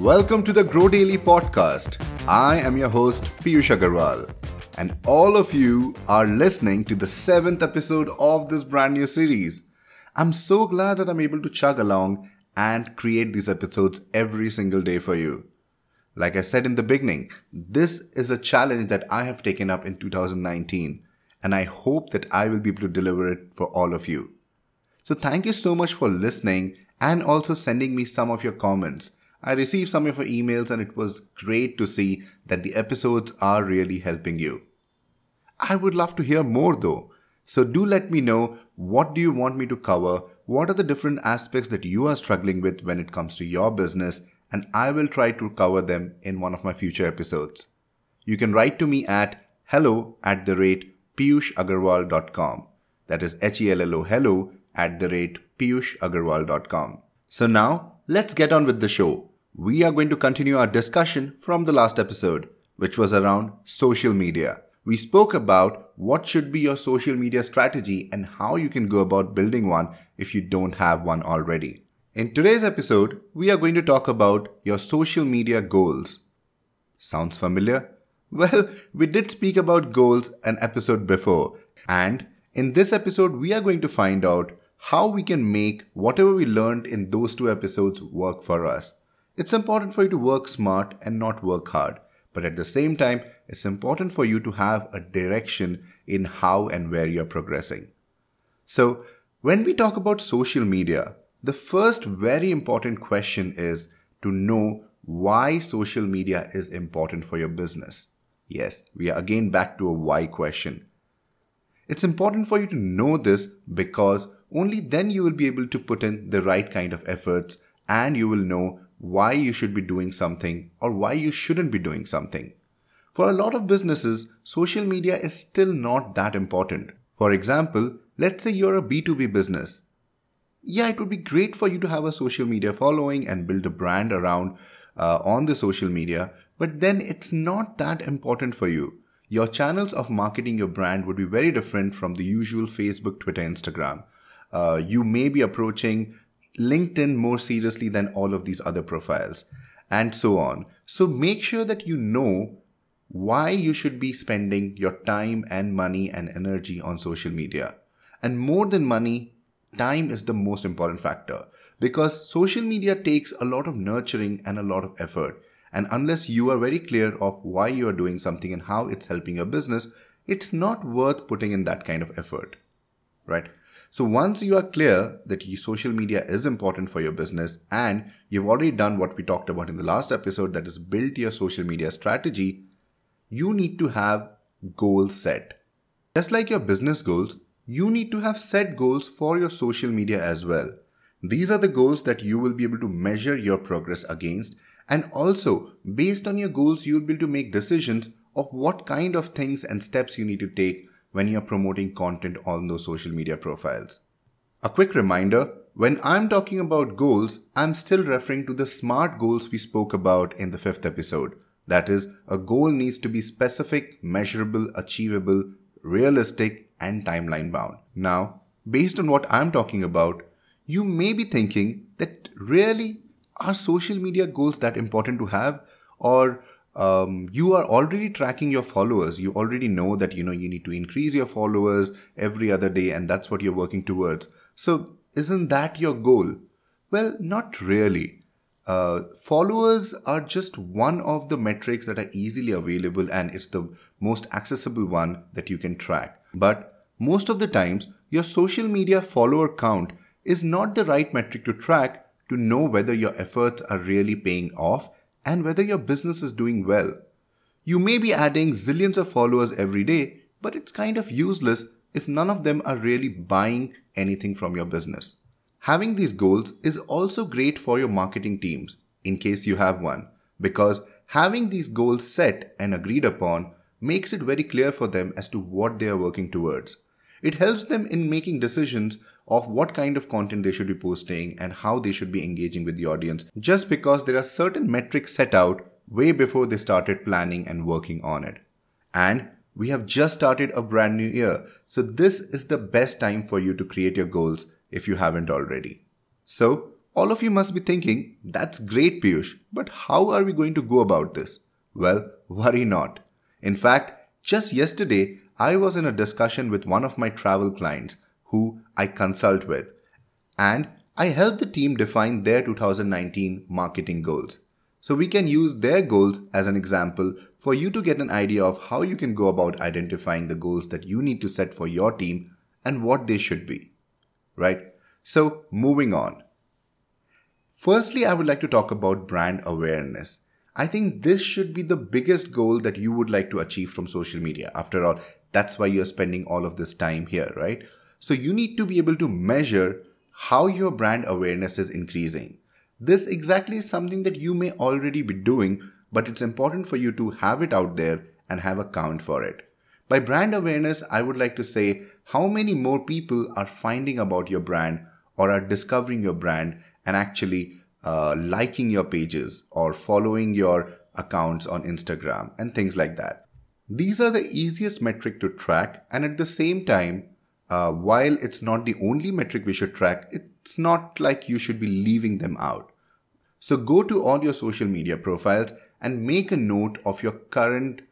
Welcome to the Grow Daily Podcast. I am your host, Piyush Agarwal. And all of you are listening to the 7th episode of this brand new series. I'm so glad that I'm able to chug along and create these episodes every single day for you. Like I said in the beginning, this is a challenge that I have taken up in 2019, and I hope that I will be able to deliver it for all of you. So thank you so much for listening and also sending me some of your comments. I received some of your emails and it was great to see that the episodes are really helping you. I would love to hear more though. So do let me know, what do you want me to cover? What are the different aspects that you are struggling with when it comes to your business? And I will try to cover them in one of my future episodes. You can write to me at hello@piyushagarwal.com. That is HELLO, hello@piyushagarwal.com. So now, let's get on with the show. We are going to continue our discussion from the last episode, which was around social media. We spoke about what should be your social media strategy and how you can go about building one if you don't have one already. In today's episode, we are going to talk about your social media goals. Sounds familiar? Well, we did speak about goals an episode before, and in this episode, we are going to find out how we can make whatever we learned in those two episodes work for us. It's important for you to work smart and not work hard. But at the same time, it's important for you to have a direction in how and where you're progressing. So when we talk about social media, the first very important question is to know why social media is important for your business. Yes, we are again back to a why question. It's important for you to know this because only then you will be able to put in the right kind of efforts and you will know why you should be doing something or why you shouldn't be doing something. For a lot of businesses, social media is still not that important. For example, let's say you're a B2B business. Yeah, it would be great for you to have a social media following and build a brand around on the social media, but then it's not that important for you. Your channels of marketing your brand would be very different from the usual Facebook, Twitter, Instagram. You may be approaching LinkedIn more seriously than all of these other profiles and so on. So make sure that you know why you should be spending your time and money and energy on social media. And more than money, time is the most important factor because social media takes a lot of nurturing and a lot of effort. And unless you are very clear of why you are doing something and how it's helping your business, it's not worth putting in that kind of effort, right? So once you are clear that social media is important for your business and you've already done what we talked about in the last episode, that is built your social media strategy, you need to have goals set. Just like your business goals, you need to have set goals for your social media as well. These are the goals that you will be able to measure your progress against, and also based on your goals, you'll be able to make decisions of what kind of things and steps you need to take when you're promoting content on those social media profiles. A quick reminder, when I'm talking about goals, I'm still referring to the SMART goals we spoke about in the 5th episode. That is, a goal needs to be specific, measurable, achievable, realistic, and timeline bound. Now, based on what I'm talking about, you may be thinking that really, are social media goals that important to have? Or you are already tracking your followers. You already know that you need to increase your followers every other day and that's what you're working towards. So isn't that your goal? Well, not really. Followers are just one of the metrics that are easily available and it's the most accessible one that you can track. But most of the times, your social media follower count is not the right metric to track to know whether your efforts are really paying off and whether your business is doing well. You may be adding zillions of followers every day, but it's kind of useless if none of them are really buying anything from your business. Having these goals is also great for your marketing teams, in case you have one, because having these goals set and agreed upon makes it very clear for them as to what they are working towards. It helps them in making decisions of what kind of content they should be posting and how they should be engaging with the audience, just because there are certain metrics set out way before they started planning and working on it. And we have just started a brand new year, so this is the best time for you to create your goals if you haven't already. So All of you must be thinking, that's great Piyush, but how are we going to go about this? Well, worry not. In fact, just yesterday, I was in a discussion with one of my travel clients who I consult with, and I helped the team define their 2019 marketing goals. So we can use their goals as an example for you to get an idea of how you can go about identifying the goals that you need to set for your team and what they should be, right? So moving on. Firstly, I would like to talk about brand awareness. I think this should be the biggest goal that you would like to achieve from social media. After all, that's why you're spending all of this time here, right? So you need to be able to measure how your brand awareness is increasing. This exactly is something that you may already be doing, but it's important for you to have it out there and have a count for it. By brand awareness, I would like to say how many more people are finding about your brand or are discovering your brand and actually liking your pages or following your accounts on Instagram and things like that. These are the easiest metric to track, and at the same time, while it's not the only metric we should track, it's not like you should be leaving them out. So go to all your social media profiles and make a note of your current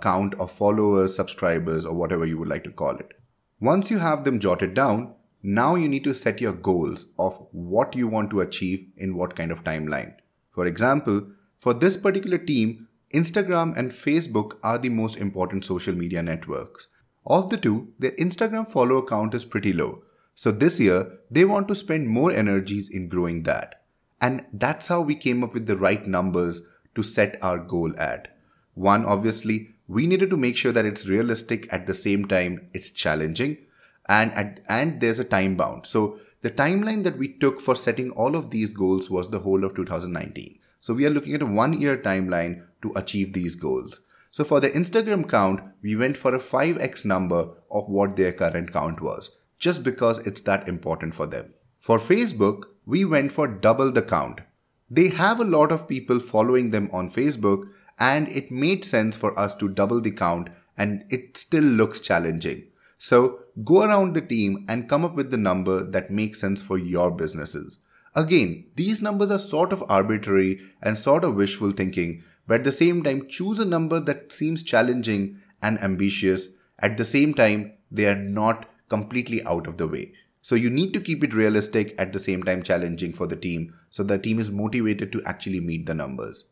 count of followers, subscribers, or whatever you would like to call it. Once you have them jotted down, now you need to set your goals of what you want to achieve in what kind of timeline. For example, for this particular team, Instagram and Facebook are the most important social media networks. Of the two, their Instagram follower count is pretty low. So this year, they want to spend more energies in growing that. And that's how we came up with the right numbers to set our goal at. One, obviously, we needed to make sure that it's realistic, at the same time, it's challenging, and there's a time bound. So the timeline that we took for setting all of these goals was the whole of 2019. So we are looking at a 1-year timeline to achieve these goals. So for the Instagram count, we went for a 5x number of what their current count was, just because it's that important for them. For Facebook, we went for double the count. They have a lot of people following them on Facebook, and it made sense for us to double the count, and it still looks challenging. So go around the team and come up with the number that makes sense for your businesses. Again, these numbers are sort of arbitrary and sort of wishful thinking, but at the same time, choose a number that seems challenging and ambitious. At the same time, they are not completely out of the way. So you need to keep it realistic, at the same time challenging for the team, so the team is motivated to actually meet the numbers.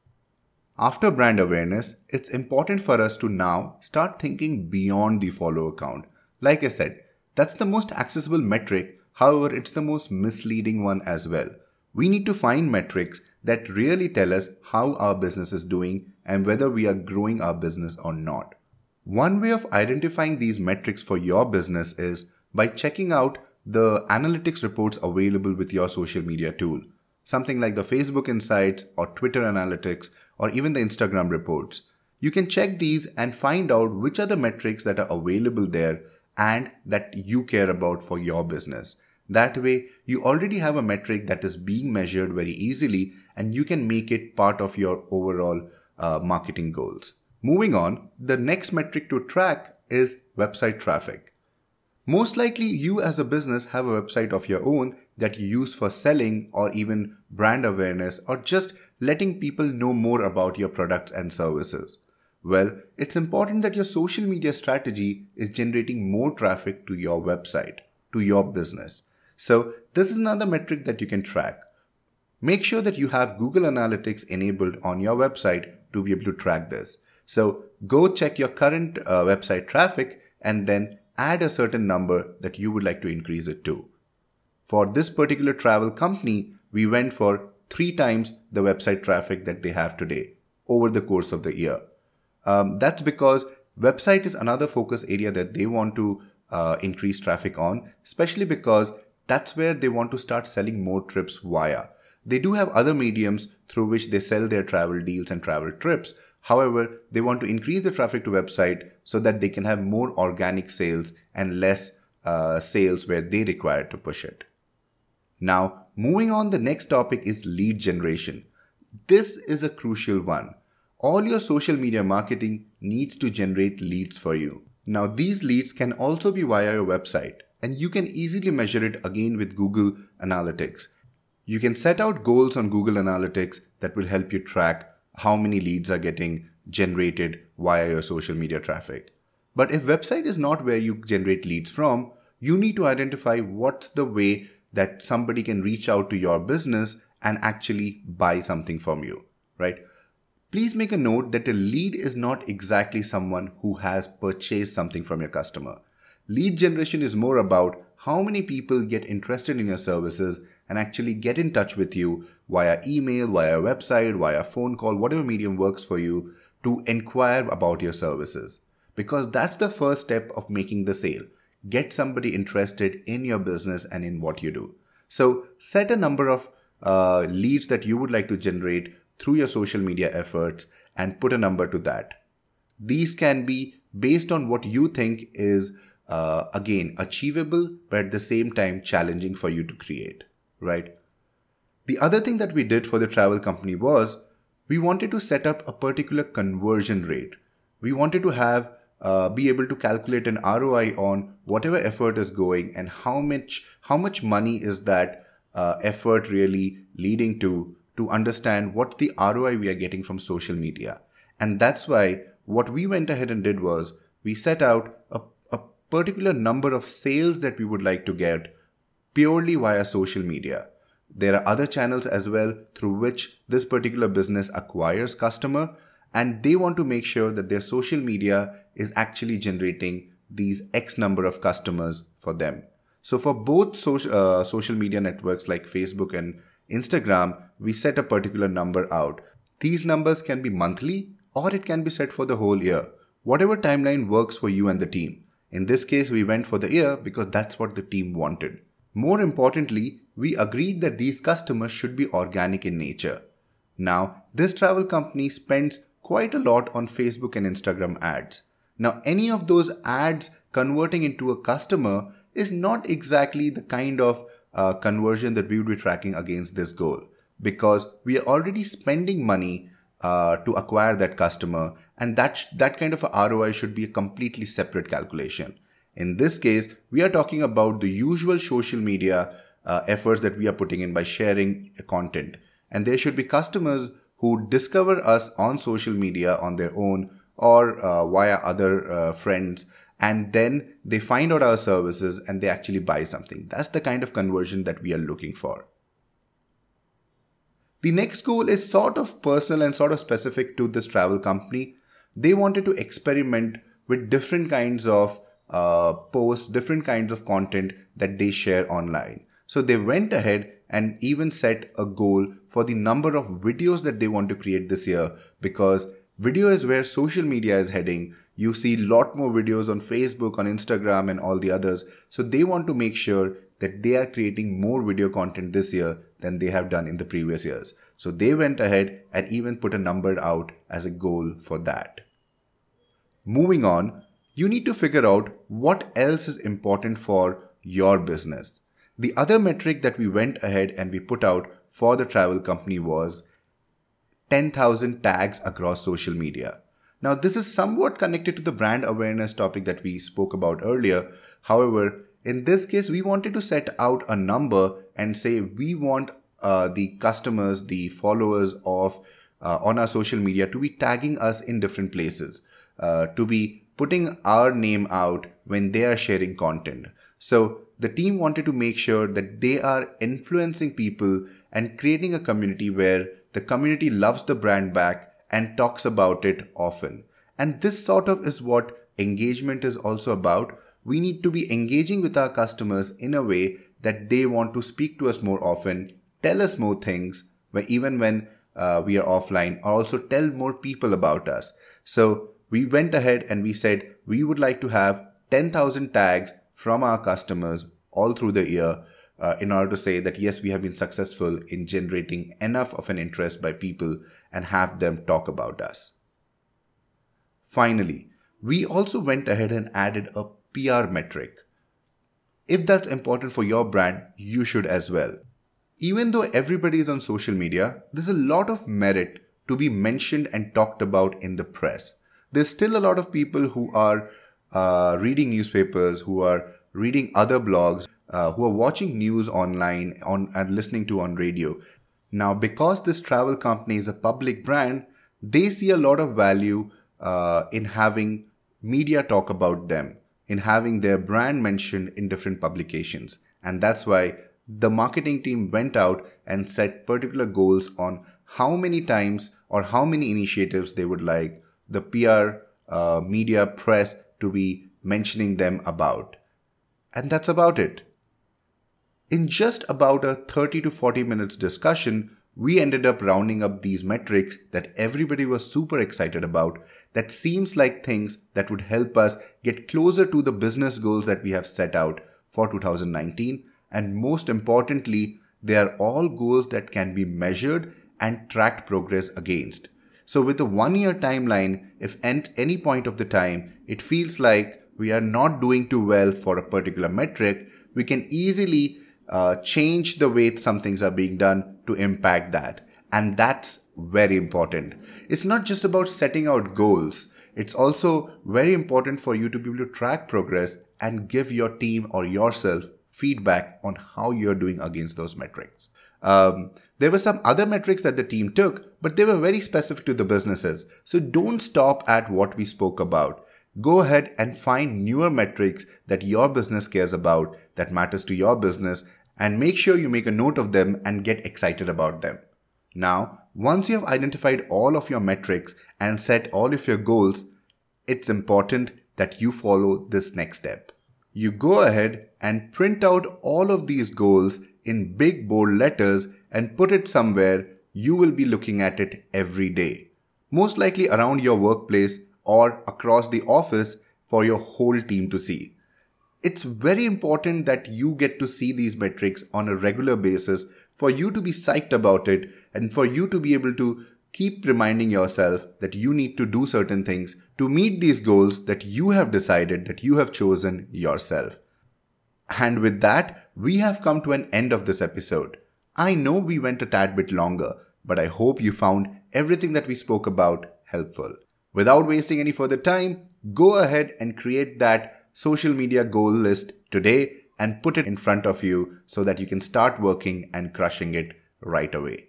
After brand awareness, it's important for us to now start thinking beyond the follower count. Like I said, that's the most accessible metric. However, it's the most misleading one as well. We need to find metrics that really tell us how our business is doing and whether we are growing our business or not. One way of identifying these metrics for your business is by checking out the analytics reports available with your social media tool. Something like the Facebook Insights or Twitter Analytics or even the Instagram reports. You can check these and find out which are the metrics that are available there and that you care about for your business. That way, you already have a metric that is being measured very easily, and you can make it part of your overall marketing goals. Moving on, the next metric to track is website traffic. Most likely, you as a business have a website of your own that you use for selling or even brand awareness or just letting people know more about your products and services. Well, it's important that your social media strategy is generating more traffic to your website, to your business. So this is another metric that you can track. Make sure that you have Google Analytics enabled on your website to be able to track this. So go check your current website traffic and then add a certain number that you would like to increase it to. For this particular travel company, we went for 3 times the website traffic that they have today over the course of the year. That's because website is another focus area that they want to increase traffic on, especially because that's where they want to start selling more trips via. They do have other mediums through which they sell their travel deals and travel trips. However, they want to increase the traffic to website so that they can have more organic sales and less sales where they require to push it. Now, moving on, the next topic is lead generation. This is a crucial one. All your social media marketing needs to generate leads for you. Now, these leads can also be via your website, and you can easily measure it again with Google Analytics. You can set out goals on Google Analytics that will help you track how many leads are getting generated via your social media traffic. But if website is not where you generate leads from, you need to identify what's the way that somebody can reach out to your business and actually buy something from you, right? Please make a note that a lead is not exactly someone who has purchased something from your customer. Lead generation is more about how many people get interested in your services and actually get in touch with you via email, via website, via phone call, whatever medium works for you, to inquire about your services. Because that's the first step of making the sale. Get somebody interested in your business and in what you do. So set a number of leads that you would like to generate through your social media efforts and put a number to that. These can be based on what you think is again, achievable, but at the same time challenging for you to create, right? The other thing that we did for the travel company was we wanted to set up a particular conversion rate. We wanted to have be able to calculate an ROI on whatever effort is going and how much money is that effort really leading to understand what the ROI we are getting from social media. And that's why what we went ahead and did was we set out a particular number of sales that we would like to get purely via social media. There are other channels as well through which this particular business acquires customer, and they want to make sure that their social media is actually generating these X number of customers for them. So for both social media networks like Facebook and Instagram, we set a particular number out. These numbers can be monthly or it can be set for the whole year. Whatever timeline works for you and the team. In this case, we went for the year because that's what the team wanted. More importantly, we agreed that these customers should be organic in nature. Now, this travel company spends quite a lot on Facebook and Instagram ads. Now, any of those ads converting into a customer is not exactly the kind of conversion that we would be tracking against this goal, because we are already spending money to acquire that customer, and that kind of a ROI should be a completely separate calculation. In this case, we are talking about the usual social media efforts that we are putting in by sharing content, and there should be customers who discover us on social media on their own or via other friends, and then they find out our services and they actually buy something. That's the kind of conversion that we are looking for. The next goal is sort of personal and sort of specific to this travel company. They wanted to experiment with different kinds of posts, different kinds of content that they share online. So they went ahead and even set a goal for the number of videos that they want to create this year, because video is where social media is heading. You see a lot more videos on Facebook, on Instagram, and all the others. So they want to make sure that they are creating more video content this year than they have done in the previous years. So they went ahead and even put a number out as a goal for that. Moving on, you need to figure out what else is important for your business. The other metric that we went ahead and we put out for the travel company was 10,000 tags across social media. Now, this is somewhat connected to the brand awareness topic that we spoke about earlier. However, in this case, we wanted to set out a number and say we want the customers, the followers of on our social media to be tagging us in different places, to be putting our name out when they are sharing content. So the team wanted to make sure that they are influencing people and creating a community where the community loves the brand back and talks about it often. And this sort of is what engagement is also about. We need to be engaging with our customers in a way that they want to speak to us more often, tell us more things, even when we are offline, or also tell more people about us. So we went ahead and we said we would like to have 10,000 tags from our customers all through the year in order to say that yes, we have been successful in generating enough of an interest by people and have them talk about us. Finally, we also went ahead and added a PR metric. If that's important for your brand, you should as well. Even though everybody is on social media, there's a lot of merit to be mentioned and talked about in the press. There's still a lot of people who are reading newspapers, who are reading other blogs, who are watching news online and listening to on radio. Now, because this travel company is a public brand, they see a lot of value in having media talk about them, in having their brand mentioned in different publications. And that's why the marketing team went out and set particular goals on how many times or how many initiatives they would like the PR, media, press to be mentioning them about. And that's about it. In just about a 30 to 40 minutes discussion, we ended up rounding up these metrics that everybody was super excited about, that seems like things that would help us get closer to the business goals that we have set out for 2019. And most importantly, they are all goals that can be measured and tracked progress against. So with a 1-year timeline, if at any point of the time, it feels like we are not doing too well for a particular metric, we can easily change the way some things are being done to impact that. And that's very important. It's not just about setting out goals. It's also very important for you to be able to track progress and give your team or yourself feedback on how you're doing against those metrics. There were some other metrics that the team took, but they were very specific to the businesses. So don't stop at what we spoke about. Go ahead and find newer metrics that your business cares about, that matters to your business, and make sure you make a note of them and get excited about them. Now, once you have identified all of your metrics and set all of your goals, it's important that you follow this next step. You go ahead and print out all of these goals in big bold letters and put it somewhere you will be looking at it every day. Most likely around your workplace or across the office for your whole team to see. It's very important that you get to see these metrics on a regular basis for you to be psyched about it and for you to be able to keep reminding yourself that you need to do certain things to meet these goals that you have decided, that you have chosen yourself. And with that, we have come to an end of this episode. I know we went a tad bit longer, but I hope you found everything that we spoke about helpful. Without wasting any further time, go ahead and create that social media goal list today and put it in front of you so that you can start working and crushing it right away.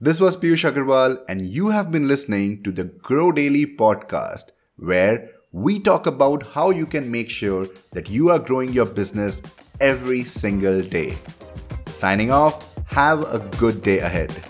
This was Piyush Agarwal, and you have been listening to the Grow Daily podcast, where we talk about how you can make sure that you are growing your business every single day. Signing off, have a good day ahead.